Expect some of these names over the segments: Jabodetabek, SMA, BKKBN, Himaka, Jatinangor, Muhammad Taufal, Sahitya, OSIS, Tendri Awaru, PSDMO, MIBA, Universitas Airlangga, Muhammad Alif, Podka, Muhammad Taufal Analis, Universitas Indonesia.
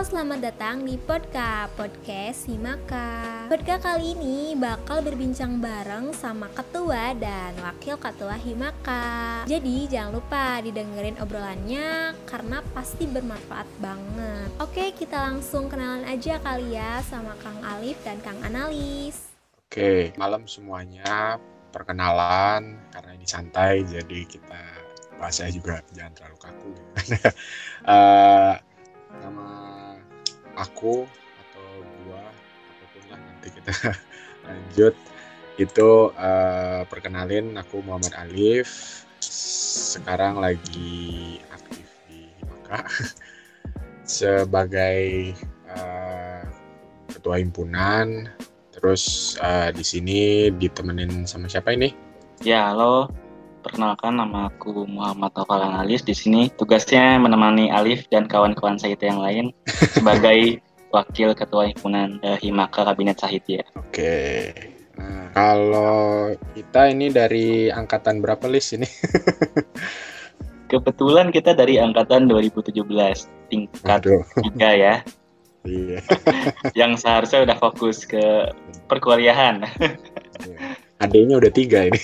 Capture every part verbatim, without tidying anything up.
Halo, selamat datang di Podka, Podcast Himaka. Podka kali ini bakal berbincang bareng sama ketua dan wakil ketua Himaka. Jadi jangan lupa didengerin obrolannya karena pasti bermanfaat banget. Oke, kita langsung kenalan aja kali ya sama Kang Alif dan Kang Analis. Oke, malam semuanya, perkenalan. Karena ini santai, jadi kita bahasanya juga jangan terlalu kaku. uh, Nama aku atau gua ataupun lah nanti kita lanjut itu uh, perkenalin, aku Muhammad Alif, sekarang lagi aktif di Himaka sebagai uh, ketua himpunan. Terus uh, di sini ditemenin sama siapa ini? Ya, halo. Perkenalkan, nama aku Muhammad Taufal Analis. Di sini tugasnya menemani Alif dan kawan-kawan Sahitya yang lain sebagai wakil ketua himpunan eh, Himaka Kabinet Sahitya. Oke. Nah, kalau kita ini dari angkatan berapa, Lis, ini? Kebetulan kita dari angkatan dua ribu tujuh belas, tingkat tiga ya. Iya. Yang seharusnya udah fokus ke perkuliahan. Adanya udah tiga ini.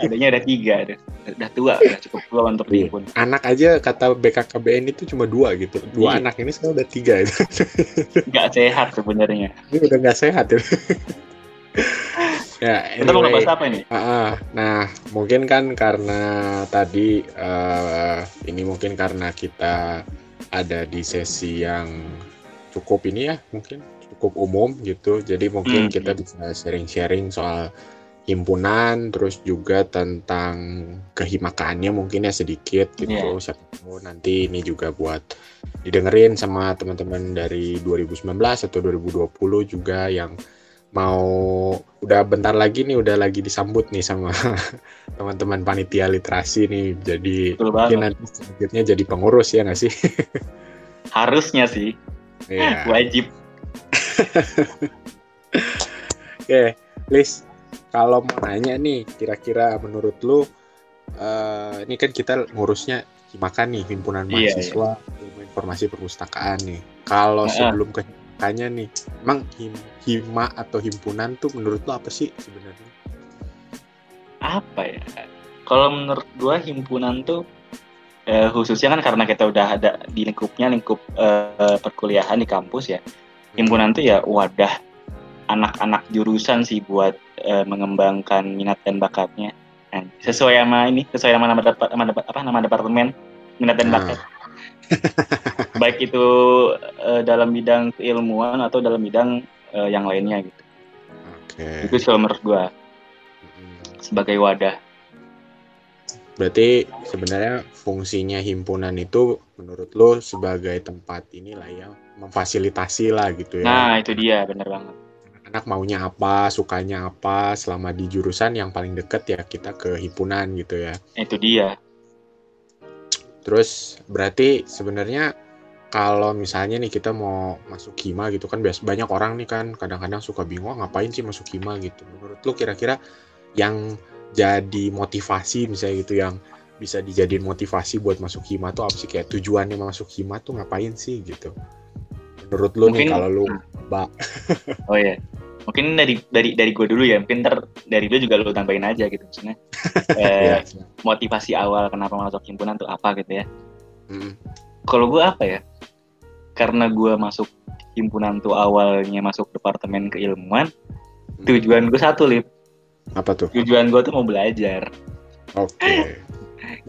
Adanya udah tiga, udah, udah tua, udah cukup tua untuk dihimpun. Anak aja kata B K K B N itu cuma dua gitu. Dua iya. Anak ini sekarang udah tiga itu. Gak sehat sebenarnya. Ini udah gak sehat ya. Ya, anyway, kita mau ngebahas apa ini? Uh, nah, mungkin kan karena tadi uh, ini mungkin karena kita ada di sesi yang cukup ini ya, mungkin cukup umum gitu. Jadi mungkin hmm. kita bisa sharing-sharing soal himpunan, terus juga tentang kehimakaannya mungkin ya sedikit gitu. Yeah. Nanti ini juga buat didengerin sama teman-teman dari dua ribu sembilan belas atau dua ribu dua puluh juga yang mau udah bentar lagi nih udah lagi disambut nih sama teman-teman panitia literasi nih. Jadi mungkin nanti selanjutnya jadi pengurus ya nggak sih? Harusnya sih. Yeah. Wajib. Oke, okay, Liz. Kalau mau nanya nih, kira-kira menurut lu, uh, ini kan kita ngurusnya Himaka nih, himpunan mahasiswa, yeah, yeah. informasi perpustakaan nih. Kalau nah, sebelum ke Himaka-nya nih, emang him- hima atau himpunan tuh menurut lu apa sih sebenarnya? Apa ya? Kalau menurut gua himpunan tuh eh, khususnya kan karena kita udah ada di lingkupnya lingkup eh, perkuliahan di kampus ya. Himpunan tuh ya wadah anak-anak jurusan sih buat e, mengembangkan minat dan bakatnya. Nah, sesuai sama ini, sesuai sama nama, nama, apa, nama departemen minat dan bakat. Nah. Baik itu e, dalam bidang keilmuan atau dalam bidang e, yang lainnya gitu. Okay. Itu selalu menurut gua sebagai wadah. Berarti sebenarnya fungsinya himpunan itu menurut lo sebagai tempat inilah yang memfasilitasi lah gitu ya. Nah, itu dia, benar banget. Anak maunya apa, sukanya apa, selama di jurusan yang paling deket ya kita ke himpunan gitu ya. Itu dia. Terus berarti sebenarnya kalau misalnya nih kita mau masuk hima gitu kan, biasa banyak orang nih kan kadang-kadang suka bingung ngapain sih masuk hima gitu. Menurut lu kira-kira yang jadi motivasi misalnya gitu, yang bisa dijadiin motivasi buat masuk hima tuh apa sih, kayak tujuannya masuk hima tuh ngapain sih gitu? Menurut lu mungkin, nih kalau lu mbak. Oh iya. Mungkin dari dari dari gue dulu ya, mungkin ntar dari lu juga lu tambahin aja gitu maksudnya. eh, yeah. Motivasi awal kenapa masuk himpunan tuh apa gitu ya. Mm. Kalau gue apa ya, karena gue masuk himpunan tuh awalnya masuk departemen keilmuan, mm. tujuan gue satu, Lip. Apa tuh? Tujuan gue tuh mau belajar. Oke. Okay.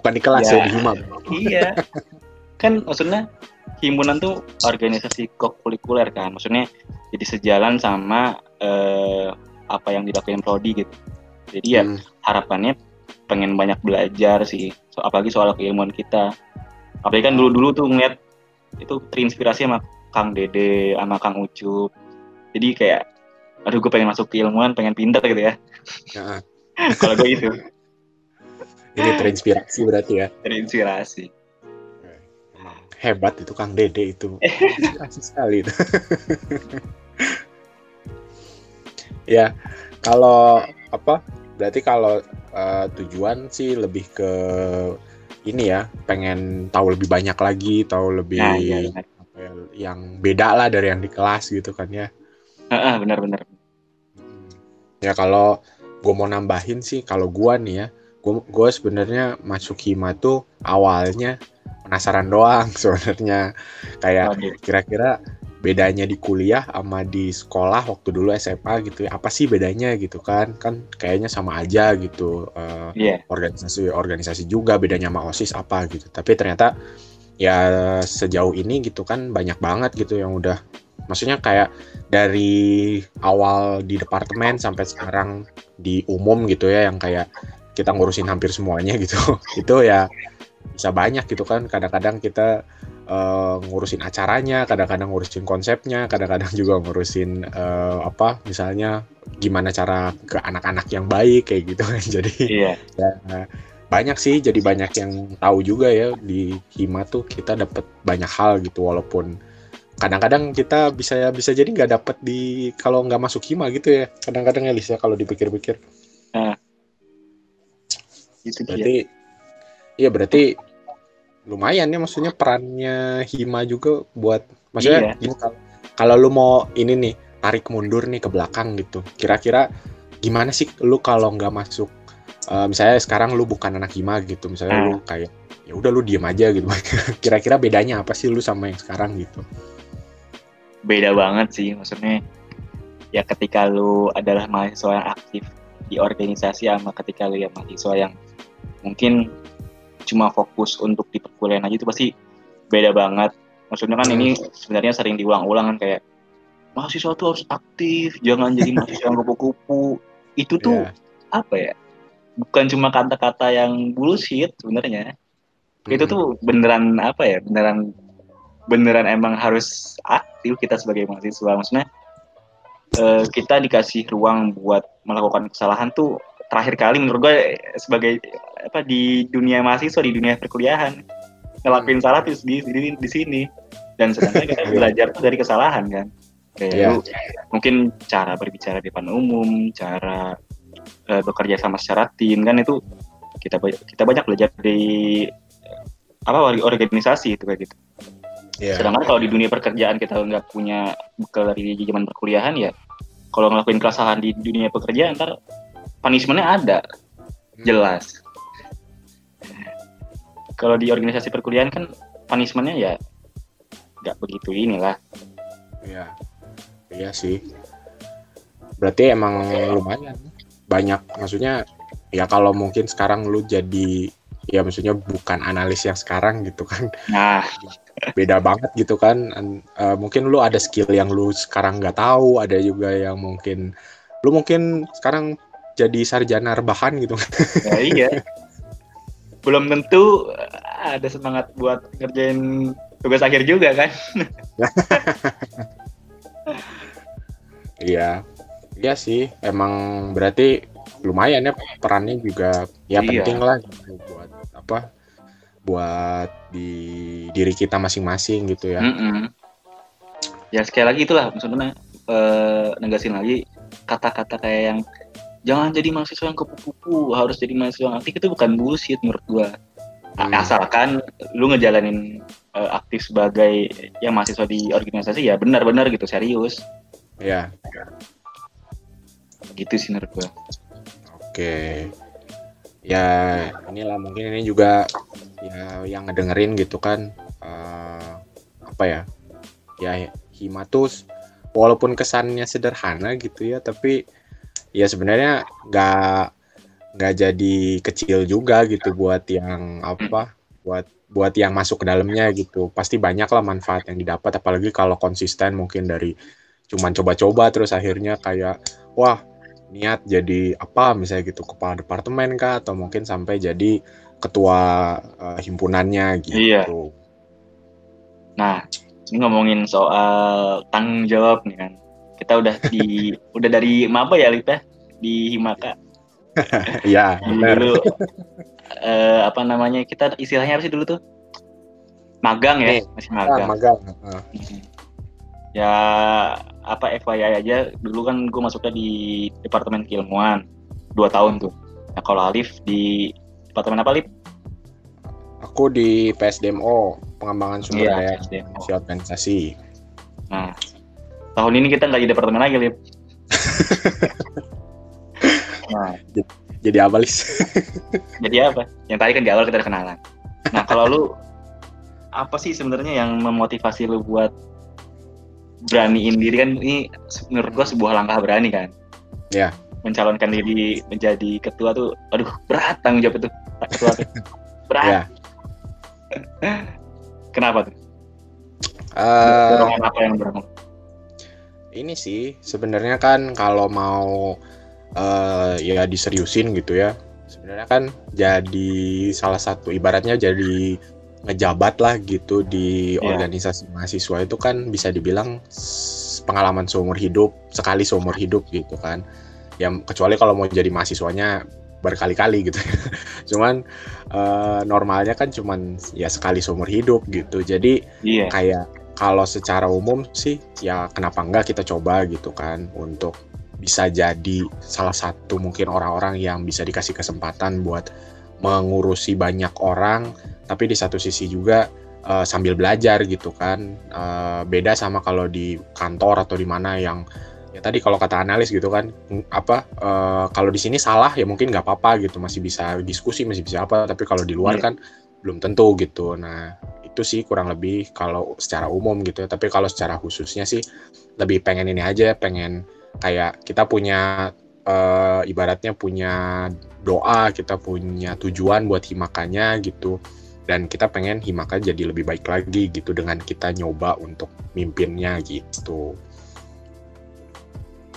Bukan di kelas ya, ya di Hima. Iya. Kan maksudnya himpunan tuh organisasi kokurikuler kan, maksudnya jadi sejalan sama eh, apa yang dilakuin prodi gitu. Jadi ya hmm. harapannya pengen banyak belajar sih, so, apalagi soal keilmuan kita. Apalagi kan dulu-dulu tuh ngeliat itu terinspirasi sama Kang Dede, sama Kang Ucup. Jadi kayak, aduh gue pengen masuk keilmuan, pengen pinter gitu ya. Nah. Kalau gue gitu. Ini terinspirasi berarti ya? Terinspirasi. Hebat itu Kang Dede itu, asik sekali itu. Ya, kalau apa? Berarti kalau uh, tujuan sih lebih ke ini ya, pengen tahu lebih banyak lagi, tahu lebih nah, ya, apa yang beda lah dari yang di kelas gitu kan ya. Ah, benar-benar. Ya kalau gue mau nambahin sih, kalau gue nih ya, gue gue sebenarnya masuk Hima tuh awalnya penasaran doang sebenarnya, kayak Aduh. kira-kira bedanya di kuliah sama di sekolah waktu dulu S M A gitu ya, apa sih bedanya gitu kan, kan kayaknya sama aja gitu, uh, yeah. organisasi organisasi juga bedanya sama OSIS apa gitu, tapi ternyata ya sejauh ini gitu kan banyak banget gitu yang udah, maksudnya kayak dari awal di departemen sampai sekarang di umum gitu ya, yang kayak kita ngurusin hampir semuanya gitu. Itu ya bisa banyak gitu kan, kadang-kadang kita Uh, ngurusin acaranya, kadang-kadang ngurusin konsepnya, kadang-kadang juga ngurusin uh, apa, misalnya gimana cara ke anak-anak yang baik kayak gitu kan. Jadi yeah. ya, banyak sih, jadi banyak yang tahu juga ya di Hima tuh kita dapat banyak hal gitu, walaupun kadang-kadang kita bisa bisa jadi nggak dapat di kalau nggak masuk Hima gitu ya. Kadang-kadang ya Lisa kalau dipikir-pikir. Nah, itu berarti, iya berarti. Lumayan ya, maksudnya perannya Hima juga buat, maksudnya iya. Kalau, kalau lu mau ini nih tarik mundur nih ke belakang gitu, kira-kira gimana sih lu kalau nggak masuk, uh, misalnya sekarang lu bukan anak Hima gitu, misalnya hmm. lu kayak ya udah lu diem aja gitu, kira-kira bedanya apa sih lu sama yang sekarang gitu? Beda banget sih, maksudnya ya ketika lu adalah mahasiswa yang aktif di organisasi sama ketika lu ya mahasiswa yang mungkin cuma fokus untuk di perkuliahan aja, itu pasti beda banget. Maksudnya kan ini sebenarnya sering diulang-ulang kan, kayak mahasiswa tuh harus aktif, jangan jadi mahasiswa yang kupu-kupu. Itu tuh yeah. apa ya, bukan cuma kata-kata yang bullshit sebenarnya. Mm-hmm. Itu tuh beneran apa ya, beneran beneran emang harus aktif kita sebagai mahasiswa. Maksudnya eh, kita dikasih ruang buat melakukan kesalahan tuh terakhir kali menurut gue sebagai apa di dunia mahasiswa, di dunia perkuliahan, ngelakuin salah terus di, di di sini, dan sebenarnya kita belajar tuh dari kesalahan kan, kayak yeah. lu, mungkin cara berbicara di depan umum, cara uh, bekerja sama secara tim kan, itu kita kita banyak belajar dari apa organisasi itu kayak gitu. Yeah. Sedangkan kalau di dunia pekerjaan kita nggak punya bekal dari zaman perkuliahan ya, kalau ngelakuin kesalahan di dunia pekerjaan ntar punishment-nya ada, jelas. Hmm. Kalau di organisasi perkuliahan kan punishment-nya ya nggak begitu inilah. Iya, iya sih. Berarti emang lumayan banyak, maksudnya ya kalau mungkin sekarang lu jadi ya maksudnya bukan analis yang sekarang gitu kan. Nah, beda banget gitu kan. Uh, mungkin lu ada skill yang lu sekarang nggak tahu, ada juga yang mungkin lu mungkin sekarang jadi sarjana rebahan gitu. Ya, iya. Belum tentu ada semangat buat ngerjain tugas akhir juga kan. Iya. Iya sih, emang berarti lumayan ya perannya juga ya, iya. penting lah gitu, buat apa? Buat di diri kita masing-masing gitu ya. Mm-mm. Ya sekali lagi itulah maksudnya eh, negasin lagi kata-kata kayak yang jangan jadi mahasiswa yang kupu-kupu, harus jadi mahasiswa yang aktif, itu bukan bullshit menurut gua. Hmm. Asalkan lu ngejalanin uh, aktif sebagai yang mahasiswa di organisasi ya benar-benar gitu, serius. Iya. Gitu sih menurut gua. Oke. Ya inilah mungkin ini juga ya, yang ngedengerin gitu kan. Uh, apa ya? Ya Himatus walaupun kesannya sederhana gitu ya, tapi ya sebenarnya nggak nggak jadi kecil juga gitu buat yang apa, buat buat yang masuk ke dalamnya gitu, pasti banyak lah manfaat yang didapat, apalagi kalau konsisten mungkin dari cuman coba-coba terus akhirnya kayak wah niat jadi apa misalnya gitu, kepala departemen kah, atau mungkin sampai jadi ketua uh, himpunannya gitu. Iya. Nah ini ngomongin soal tanggung jawab nih kan. Kita udah di udah dari maba ya Lita di Himaka. Iya, benar. Dulu eh, apa namanya? Kita istilahnya apa sih dulu tuh? Magang ya, masih magang. Ah, magang. Ah. Ya apa F Y I aja, dulu kan gue masuknya di Departemen Keilmuan dua tahun tuh. Nah, kalau Alif di Departemen apa, Alif? Aku di P S D M O, pengembangan sumber iya, daya komunikasi organisasi. Nah, tahun ini kita nggak jadi departemen lagi, Lip. Nah, jadi, jadi apa, Lis? Jadi apa? Yang tadi kan di awal kita udah kenalan. Nah, kalau lu apa sih sebenarnya yang memotivasi lu buat beraniin diri, kan ini menurut gua sebuah langkah berani kan? Iya. Mencalonkan diri menjadi ketua tuh, aduh berat tanggung jawab itu, ketua tuh berat. Ya. Kenapa tuh? Uh, dorongan apa yang berang? Ini sih sebenarnya kan kalau mau uh, ya diseriusin gitu ya, sebenarnya kan jadi salah satu ibaratnya jadi ngejabat lah gitu di yeah. organisasi mahasiswa itu kan bisa dibilang pengalaman seumur hidup, sekali seumur hidup gitu kan. Ya kecuali kalau mau jadi mahasiswanya berkali-kali gitu. Cuman uh, normalnya kan cuman ya sekali seumur hidup gitu. Jadi yeah. kayak kalau secara umum sih ya kenapa enggak kita coba gitu kan, untuk bisa jadi salah satu mungkin orang-orang yang bisa dikasih kesempatan buat mengurusi banyak orang, tapi di satu sisi juga uh, sambil belajar gitu kan. Uh, beda sama kalau di kantor atau di mana yang ya tadi kalau kata analis gitu kan, apa e, kalau di sini salah ya mungkin nggak apa-apa gitu, masih bisa diskusi, masih bisa apa, tapi kalau di luar kan belum tentu gitu. Nah itu sih kurang lebih kalau secara umum gitu, tapi kalau secara khususnya sih lebih pengen ini aja, pengen kayak kita punya e, ibaratnya punya doa, kita punya tujuan buat Himakanya gitu, dan kita pengen Himaka jadi lebih baik lagi gitu dengan kita nyoba untuk mimpinnya gitu.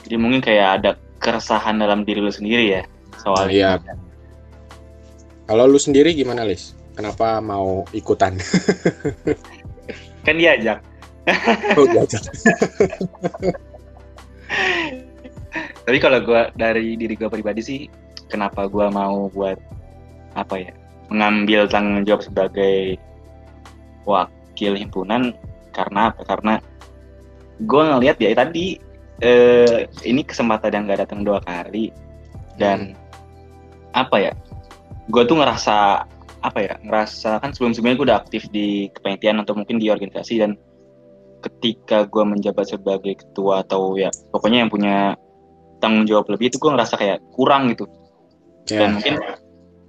Jadi mungkin kayak ada keresahan dalam diri lu sendiri ya soal ini. Iya. Kalau lu sendiri gimana, Lis? Kenapa mau ikutan? Kan diajak. Oh, diajak. Tapi kalau gua dari diri gua pribadi sih, kenapa gua mau buat apa ya? Mengambil tanggung jawab sebagai wakil himpunan karena apa? Karena gua ngelihat ya tadi Uh, ini kesempatan yang gak datang dua kali, dan hmm. apa ya, gue tuh ngerasa apa ya, ngerasa kan sebelum-sebelumnya gue udah aktif di kepanitiaan atau mungkin di organisasi, dan ketika gue menjabat sebagai ketua atau ya pokoknya yang punya tanggung jawab lebih itu gue ngerasa kayak kurang gitu. Yeah. Dan mungkin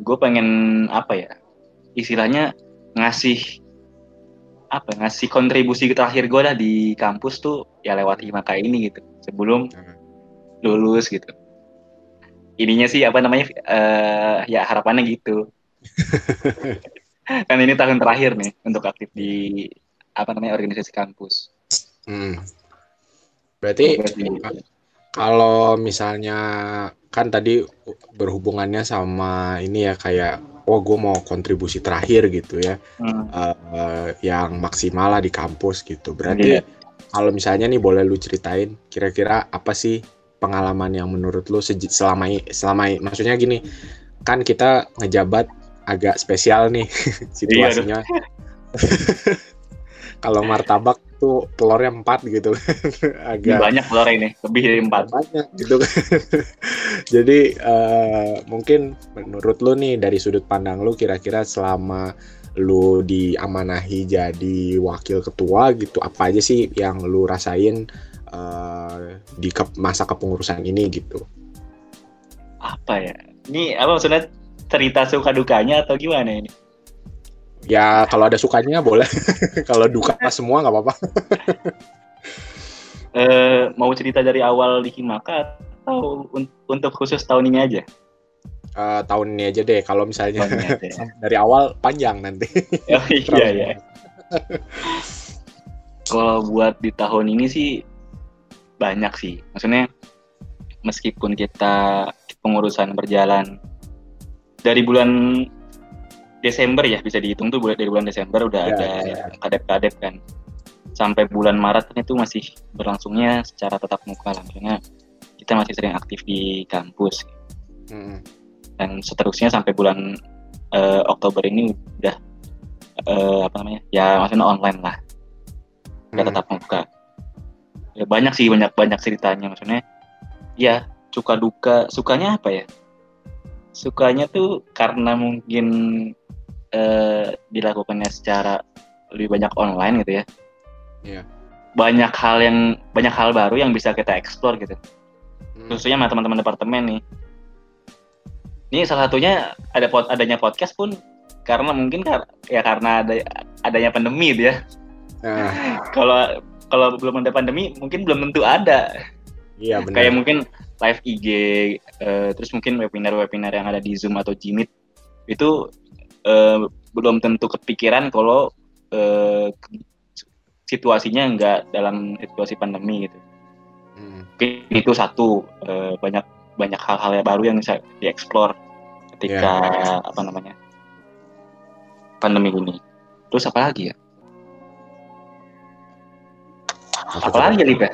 gue pengen apa ya, istilahnya ngasih apa ngasih kontribusi terakhir gue dah di kampus tuh ya lewat Himaka ini gitu, sebelum lulus gitu. Ininya sih apa namanya uh, ya harapannya gitu. Kan ini tahun terakhir nih untuk aktif di apa namanya organisasi kampus. Hmm. Berarti, Berarti kalau misalnya kan tadi berhubungannya sama ini ya, kayak oh gue mau kontribusi terakhir gitu ya, hmm. uh, uh, yang maksimal lah di kampus gitu. Berarti yeah. kalau misalnya nih boleh lu ceritain kira-kira apa sih pengalaman yang menurut lu se- selama selama maksudnya gini, kan kita ngejabat agak spesial nih situasinya. Kalau martabak tuh telurnya empat gitu kan. Agak banyak telurnya ini, lebih dari empat. Banyak gitu kan. Jadi uh, mungkin menurut lu nih dari sudut pandang lu, kira-kira selama lu diamanahi jadi wakil ketua gitu, apa aja sih yang lu rasain uh, di ke- masa kepengurusan ini gitu? Apa ya? Ini apa maksudnya cerita suka dukanya atau gimana ini? Ya kalau ada sukanya boleh. Kalau duka semua nggak apa-apa. e, mau cerita dari awal di Himaka atau un- untuk khusus tahun ini aja? E, tahun ini aja deh. Kalau misalnya aja, ya. Dari awal panjang nanti. Oh, iya iya. Kalau buat di tahun ini sih banyak sih. Maksudnya meskipun kita pengurusan berjalan dari bulan Desember ya, bisa dihitung tuh dari bulan Desember udah ya, ada ya. kadep-kadep kan. Sampai bulan Maret itu masih berlangsungnya secara tatap muka lah, karena kita masih sering aktif di kampus. Hmm. Dan seterusnya sampai bulan uh, Oktober ini udah uh, apa namanya? Ya maksudnya online lah. Udah hmm. tatap muka. Ya, banyak sih banyak-banyak ceritanya maksudnya. Ya, suka duka, sukanya apa ya? Sukanya tuh karena mungkin eh, dilakukannya secara lebih banyak online gitu ya. Iya. Yeah. Banyak hal yang banyak hal baru yang bisa kita explore gitu. Hmm. Khususnya sama teman-teman departemen nih. Ini salah satunya ada pod, adanya podcast pun karena mungkin kar, ya karena ada adanya pandemi dia. Kalau uh. kalau belum ada pandemi mungkin belum tentu ada. Iya, benar. Kayak mungkin live I G, uh, terus mungkin webinar-webinar yang ada di Zoom atau Jimit itu uh, belum tentu kepikiran kalau uh, situasinya nggak dalam situasi pandemi gitu. Hmm. Itu satu uh, banyak banyak hal-hal yang baru yang bisa dieksplor ketika yeah. apa namanya pandemi ini. Terus apa lagi ya? Apa, apa lagi Lipa?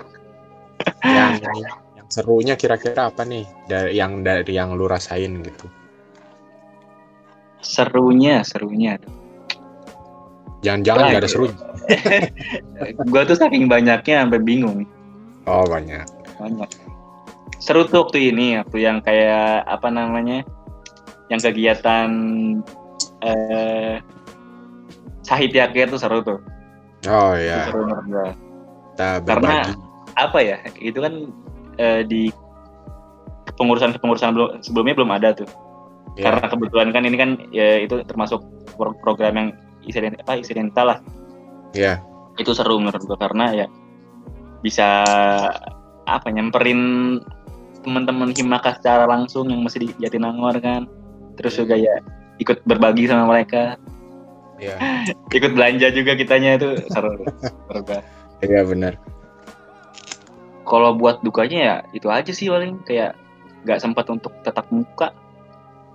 Yang, yang, yang serunya kira-kira apa nih dari yang dari yang lu rasain gitu? Serunya, serunya. Jangan-jangan nggak ada serunya. Gua tuh saking banyaknya sampai bingung. Oh banyak. Banyak. Seru tuh waktu ini, waktu yang kayak apa namanya, yang kegiatan eh, Sahitya tuh seru tuh. Oh iya. Seru banget. Karena apa ya, itu kan eh, di kepengurusan-kepengurusan sebelumnya belum ada tuh. Yeah. Karena kebetulan kan ini kan ya, itu termasuk program yang insiden, apa, insidental lah. Iya. Yeah. Itu seru menurut gue karena ya bisa apa nyamperin teman-teman Himaka secara langsung yang masih di Jatinangor kan. Terus juga ya ikut berbagi sama mereka. Iya. Yeah. Ikut belanja juga kitanya itu seru. Seru banget. Iya benar. Kalau buat dukanya ya itu aja sih paling kayak nggak sempat untuk tatap muka.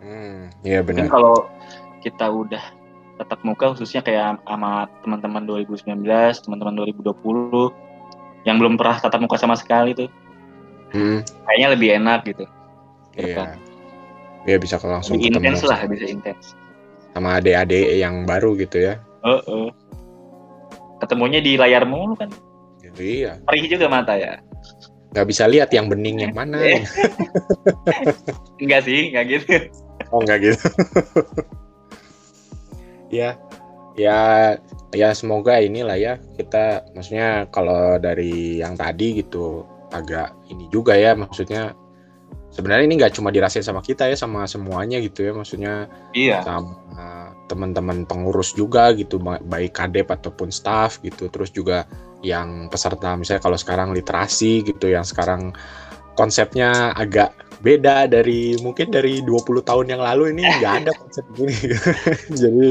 Hmm, iya benar. Mungkin kalau kita udah tatap muka khususnya kayak sama teman-teman dua ribu sembilan belas, teman-teman dua ribu dua puluh yang belum pernah tatap muka sama sekali tuh. Hmm. Kayaknya lebih enak gitu. Iya. Iya bisa langsung ketemu. Intens lah, bisa intens. Sama adik-adik yang baru gitu ya. Heeh. Uh-uh. Ketemunya di layar mulu kan. Iya. Perih juga mata ya. Gak bisa lihat yang bening yang mana. Enggak sih, enggak gitu. Oh, enggak gitu. Ya, ya, ya semoga inilah ya kita, maksudnya kalau dari yang tadi gitu agak ini juga ya, maksudnya sebenarnya ini nggak cuma dirasain sama kita ya, sama semuanya gitu ya, maksudnya iya. Sama uh, teman-teman pengurus juga gitu, baik kadep ataupun staff gitu, terus juga yang peserta misalnya kalau sekarang literasi gitu, yang sekarang konsepnya agak beda dari mungkin dari dua puluh tahun yang lalu ini nggak ada konsep gini. Jadi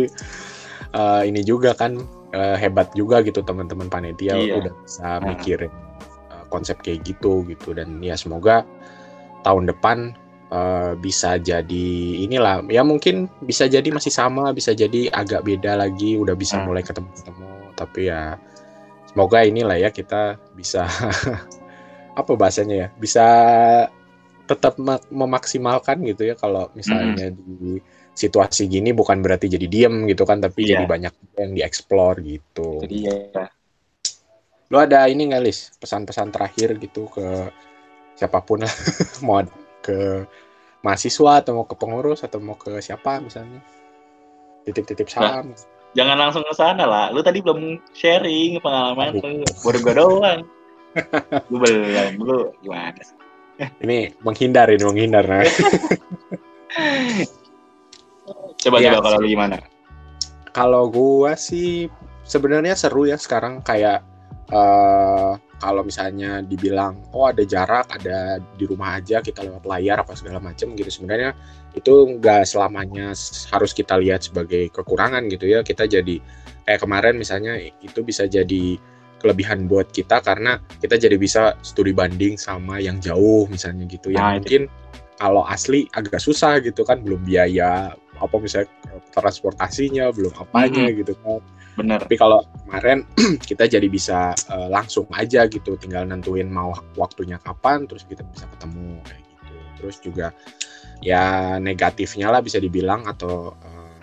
uh, ini juga kan uh, hebat juga gitu teman-teman panitia iya. Udah bisa mikirin uh, konsep kayak gitu gitu, dan ya semoga tahun depan uh, bisa jadi inilah ya, mungkin bisa jadi masih sama, bisa jadi agak beda lagi, udah bisa mulai ketemu-ketemu, tapi ya semoga inilah ya kita bisa apa bahasanya ya, bisa tetap memaksimalkan gitu ya, kalau misalnya mm. di situasi gini bukan berarti jadi diem gitu kan, tapi yeah. jadi banyak yang dieksplor gitu. Jadi ya. Lu ada ini nggak Lis, pesan-pesan terakhir gitu ke siapapun lah, mau ke mahasiswa atau mau ke pengurus atau mau ke siapa misalnya, titip-titip salam. Nah, jangan langsung ke sana lah, lu tadi belum sharing pengalaman lu, baru gue doang. Lu belum, lu gimana sih? Ini menghindar, ini menghindar nah. Coba-coba ya, kalau lu gimana? Kalau gua sih sebenarnya seru ya sekarang, kayak uh, kalau misalnya dibilang oh ada jarak, ada di rumah aja kita lewat layar apa segala macam gitu, sebenarnya itu nggak selamanya harus kita lihat sebagai kekurangan gitu ya. Kita jadi kayak kemarin misalnya itu bisa jadi kelebihan buat kita karena kita jadi bisa studi banding sama yang jauh misalnya gitu, yang nah, mungkin kalau asli agak susah gitu kan, belum biaya apa misalnya transportasinya, belum apanya mm-hmm. gitu kan. Bener. Tapi kalau kemarin kita jadi bisa uh, langsung aja gitu, tinggal nentuin mau waktunya kapan, terus kita bisa ketemu kayak gitu. Terus juga ya negatifnya lah bisa dibilang atau uh,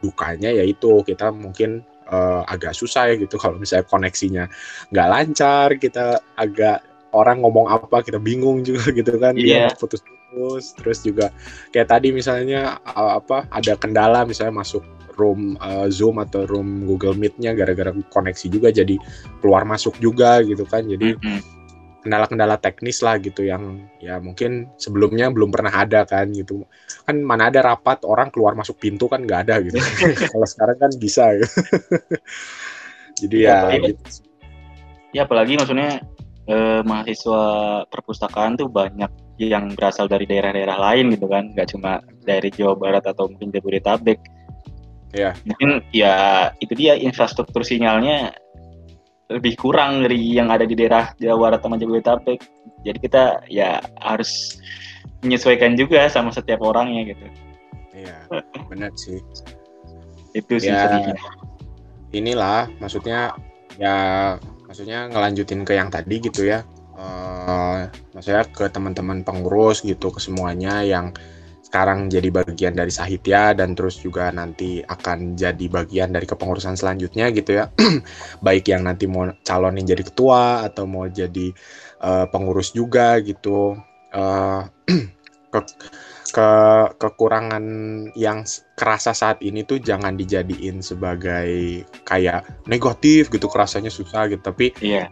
dukanya yaitu kita mungkin Uh, agak susah ya gitu, kalau misalnya koneksinya nggak lancar, kita agak orang ngomong apa kita bingung juga gitu kan, yeah. dia putus kampus. Terus juga kayak tadi misalnya uh, apa ada kendala misalnya masuk room uh, Zoom atau room Google Meet-nya gara-gara koneksi juga jadi keluar masuk juga gitu kan. Jadi kendala-kendala teknis lah gitu yang ya mungkin sebelumnya belum pernah ada kan gitu. Kan mana ada rapat orang keluar masuk pintu kan nggak ada gitu. Kalau sekarang kan bisa gitu. Jadi ya, ya gitu. Ya apalagi maksudnya eh, mahasiswa perpustakaan tuh banyak yang berasal dari daerah-daerah lain gitu kan, nggak cuma dari Jawa Barat atau mungkin Jabodetabek. Ya. Mungkin ya itu dia infrastruktur sinyalnya lebih kurang dari yang ada di daerah Jawa Barat sama Jabodetabek. Jadi kita ya harus menyesuaikan juga sama setiap orangnya gitu. Iya, benar sih. Itu sih ya, sedihnya. Inilah maksudnya ya. Maksudnya ngelanjutin ke yang tadi gitu ya, uh, maksudnya ke teman-teman pengurus gitu, ke semuanya yang sekarang jadi bagian dari Sahitya dan terus juga nanti akan jadi bagian dari kepengurusan selanjutnya gitu ya. Baik yang nanti mau calonin jadi ketua atau mau jadi uh, pengurus juga gitu. Uh, ke, ke kekurangan yang kerasa saat ini tuh jangan dijadiin sebagai kayak negatif gitu, kerasanya susah gitu, tapi yeah.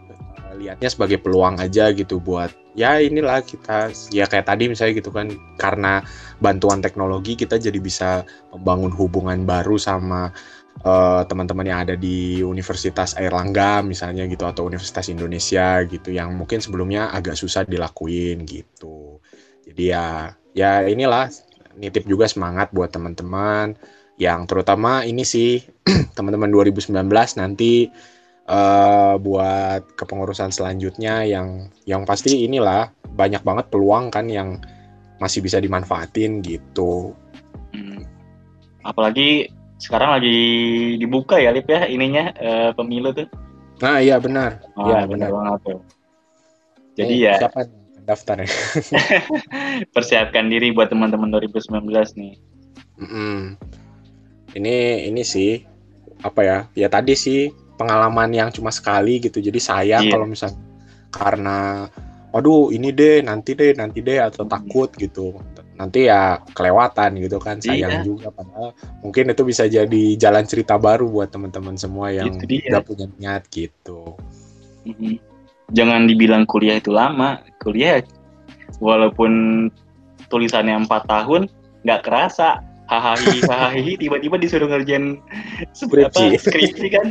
Lihatnya sebagai peluang aja gitu buat ya inilah kita ya kayak tadi misalnya gitu kan, karena bantuan teknologi kita jadi bisa membangun hubungan baru sama uh, teman-teman yang ada di Universitas Airlangga misalnya gitu atau Universitas Indonesia gitu yang mungkin sebelumnya agak susah dilakuin gitu. Jadi ya ya inilah nitip juga semangat buat teman-teman yang terutama ini sih teman-teman dua ribu sembilan belas nanti uh, buat kepengurusan selanjutnya yang yang pasti inilah banyak banget peluang kan yang masih bisa dimanfaatin gitu. Hmm. Apalagi sekarang lagi dibuka ya Lip ya ininya uh, pemilu tuh. Nah iya benar. Ah, ya benar. Benar banget. Jadi eh, ya. Siapa? Daftar ya. Persiapkan diri buat teman-teman dua ribu sembilan belas nih. Mm-hmm. Ini ini sih apa ya? Ya tadi sih pengalaman yang cuma sekali gitu. Jadi sayang yeah. Kalau misal karena waduh ini deh nanti deh nanti deh atau takut gitu. Nanti ya kelewatan gitu kan, sayang yeah. Juga padahal mungkin itu bisa jadi jalan cerita baru buat teman-teman semua yang udah punya niat gitu. Mm-hmm. Jangan dibilang kuliah itu lama, kuliah walaupun tulisannya empat tahun nggak kerasa, hahahi hahahi tiba-tiba disuruh ngerjain seberapa skripsi kan,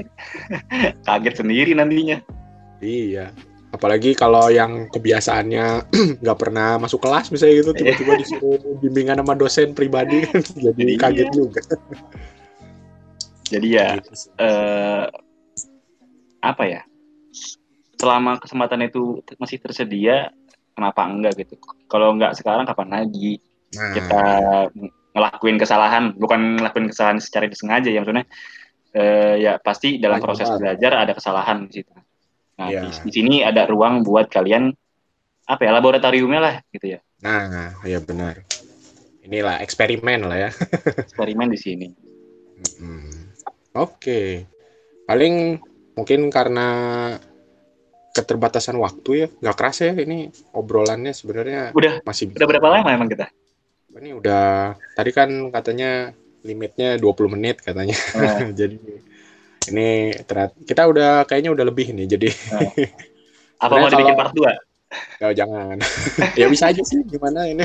kaget sendiri nantinya. Iya, apalagi kalau yang kebiasaannya nggak pernah masuk kelas misalnya gitu, tiba-tiba disuruh bimbingan sama dosen pribadi kan, jadi iya. Kaget juga. Jadi ya, eh, apa ya? Selama kesempatan itu masih tersedia, kenapa enggak gitu? Kalau enggak sekarang, kapan lagi? Nah. Kita ngelakuin kesalahan, bukan ngelakuin kesalahan secara disengaja ya maksudnya. Eh, ya pasti dalam proses belajar ada kesalahan di situ. Nah, ya. di, di sini ada ruang buat kalian apa ya laboratoriumnya lah gitu ya. Nah, ya benar. Inilah eksperimen lah ya. Eksperimen di sini. Hmm. Oke, okay. Paling mungkin karena keterbatasan waktu ya, nggak kerasa ya ini obrolannya sebenarnya udah, masih udah berapa lama emang kita? Ini udah, tadi kan katanya limitnya dua puluh menit katanya, nah. Jadi ini ternyata, kita udah kayaknya udah lebih nih, jadi nah. Apa mau dibikin part dua? Ya jangan, ya bisa aja sih gimana ini.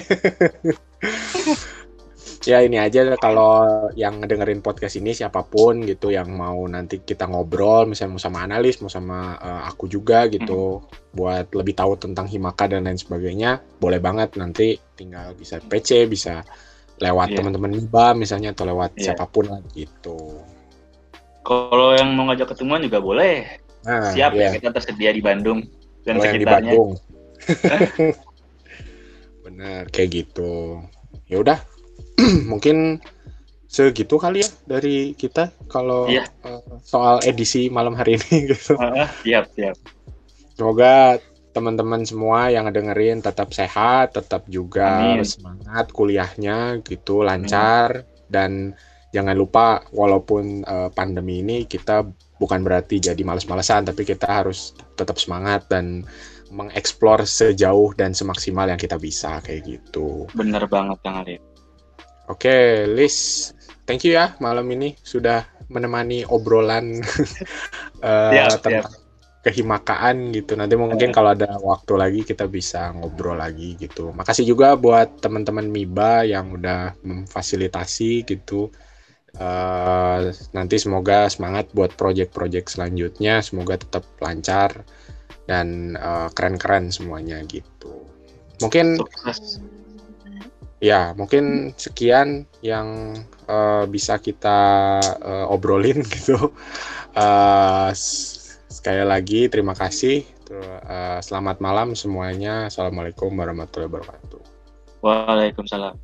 Ya ini aja kalau yang ngedengerin podcast ini siapapun gitu yang mau nanti kita ngobrol misalnya mau sama analis, mau sama uh, aku juga gitu mm-hmm. buat lebih tahu tentang Himaka dan lain sebagainya boleh banget nanti tinggal bisa P C, bisa lewat yeah. teman-teman M I B A misalnya atau lewat yeah. siapapun lah gitu. Kalau yang mau ngajak ketemuan juga boleh. Nah, siap yeah. ya kita tersedia di Bandung dan kalo sekitarnya. Di Bandung. Bener kayak gitu. Ya udah. Mungkin segitu kali ya dari kita kalau iya. uh, soal edisi malam hari ini gitu. Uh, siap, siap. Semoga teman-teman semua yang dengerin tetap sehat, tetap juga Amin. Semangat kuliahnya gitu, lancar Amin. Dan jangan lupa walaupun uh, pandemi ini kita bukan berarti jadi malas-malesan, tapi kita harus tetap semangat dan mengeksplor sejauh dan semaksimal yang kita bisa, kayak gitu. Bener banget Kang Alif. Oke, Liz, thank you ya malam ini sudah menemani obrolan uh, yeah, tentang yeah. kehimakaan gitu. Nanti mungkin kalau ada waktu lagi kita bisa ngobrol lagi gitu. Makasih juga buat teman-teman M I B A yang udah memfasilitasi gitu. Uh, nanti semoga semangat buat project-project selanjutnya. Semoga tetap lancar dan uh, keren-keren semuanya gitu. Mungkin ya, mungkin sekian yang uh, bisa kita uh, obrolin gitu. Uh, Sekali lagi terima kasih, selamat malam semuanya, assalamualaikum warahmatullahi wabarakatuh. Waalaikumsalam.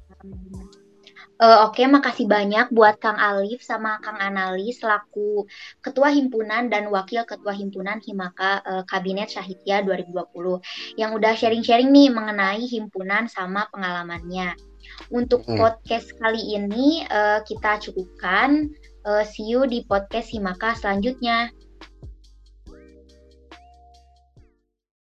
Uh, Oke, okay, makasih banyak buat Kang Alif sama Kang Anali selaku Ketua Himpunan dan Wakil Ketua Himpunan Himaka uh, Kabinet Sahitya dua ribu dua puluh yang udah sharing-sharing nih mengenai himpunan sama pengalamannya. Untuk hmm. podcast kali ini uh, kita cukupkan. Uh, see you di podcast Himaka selanjutnya.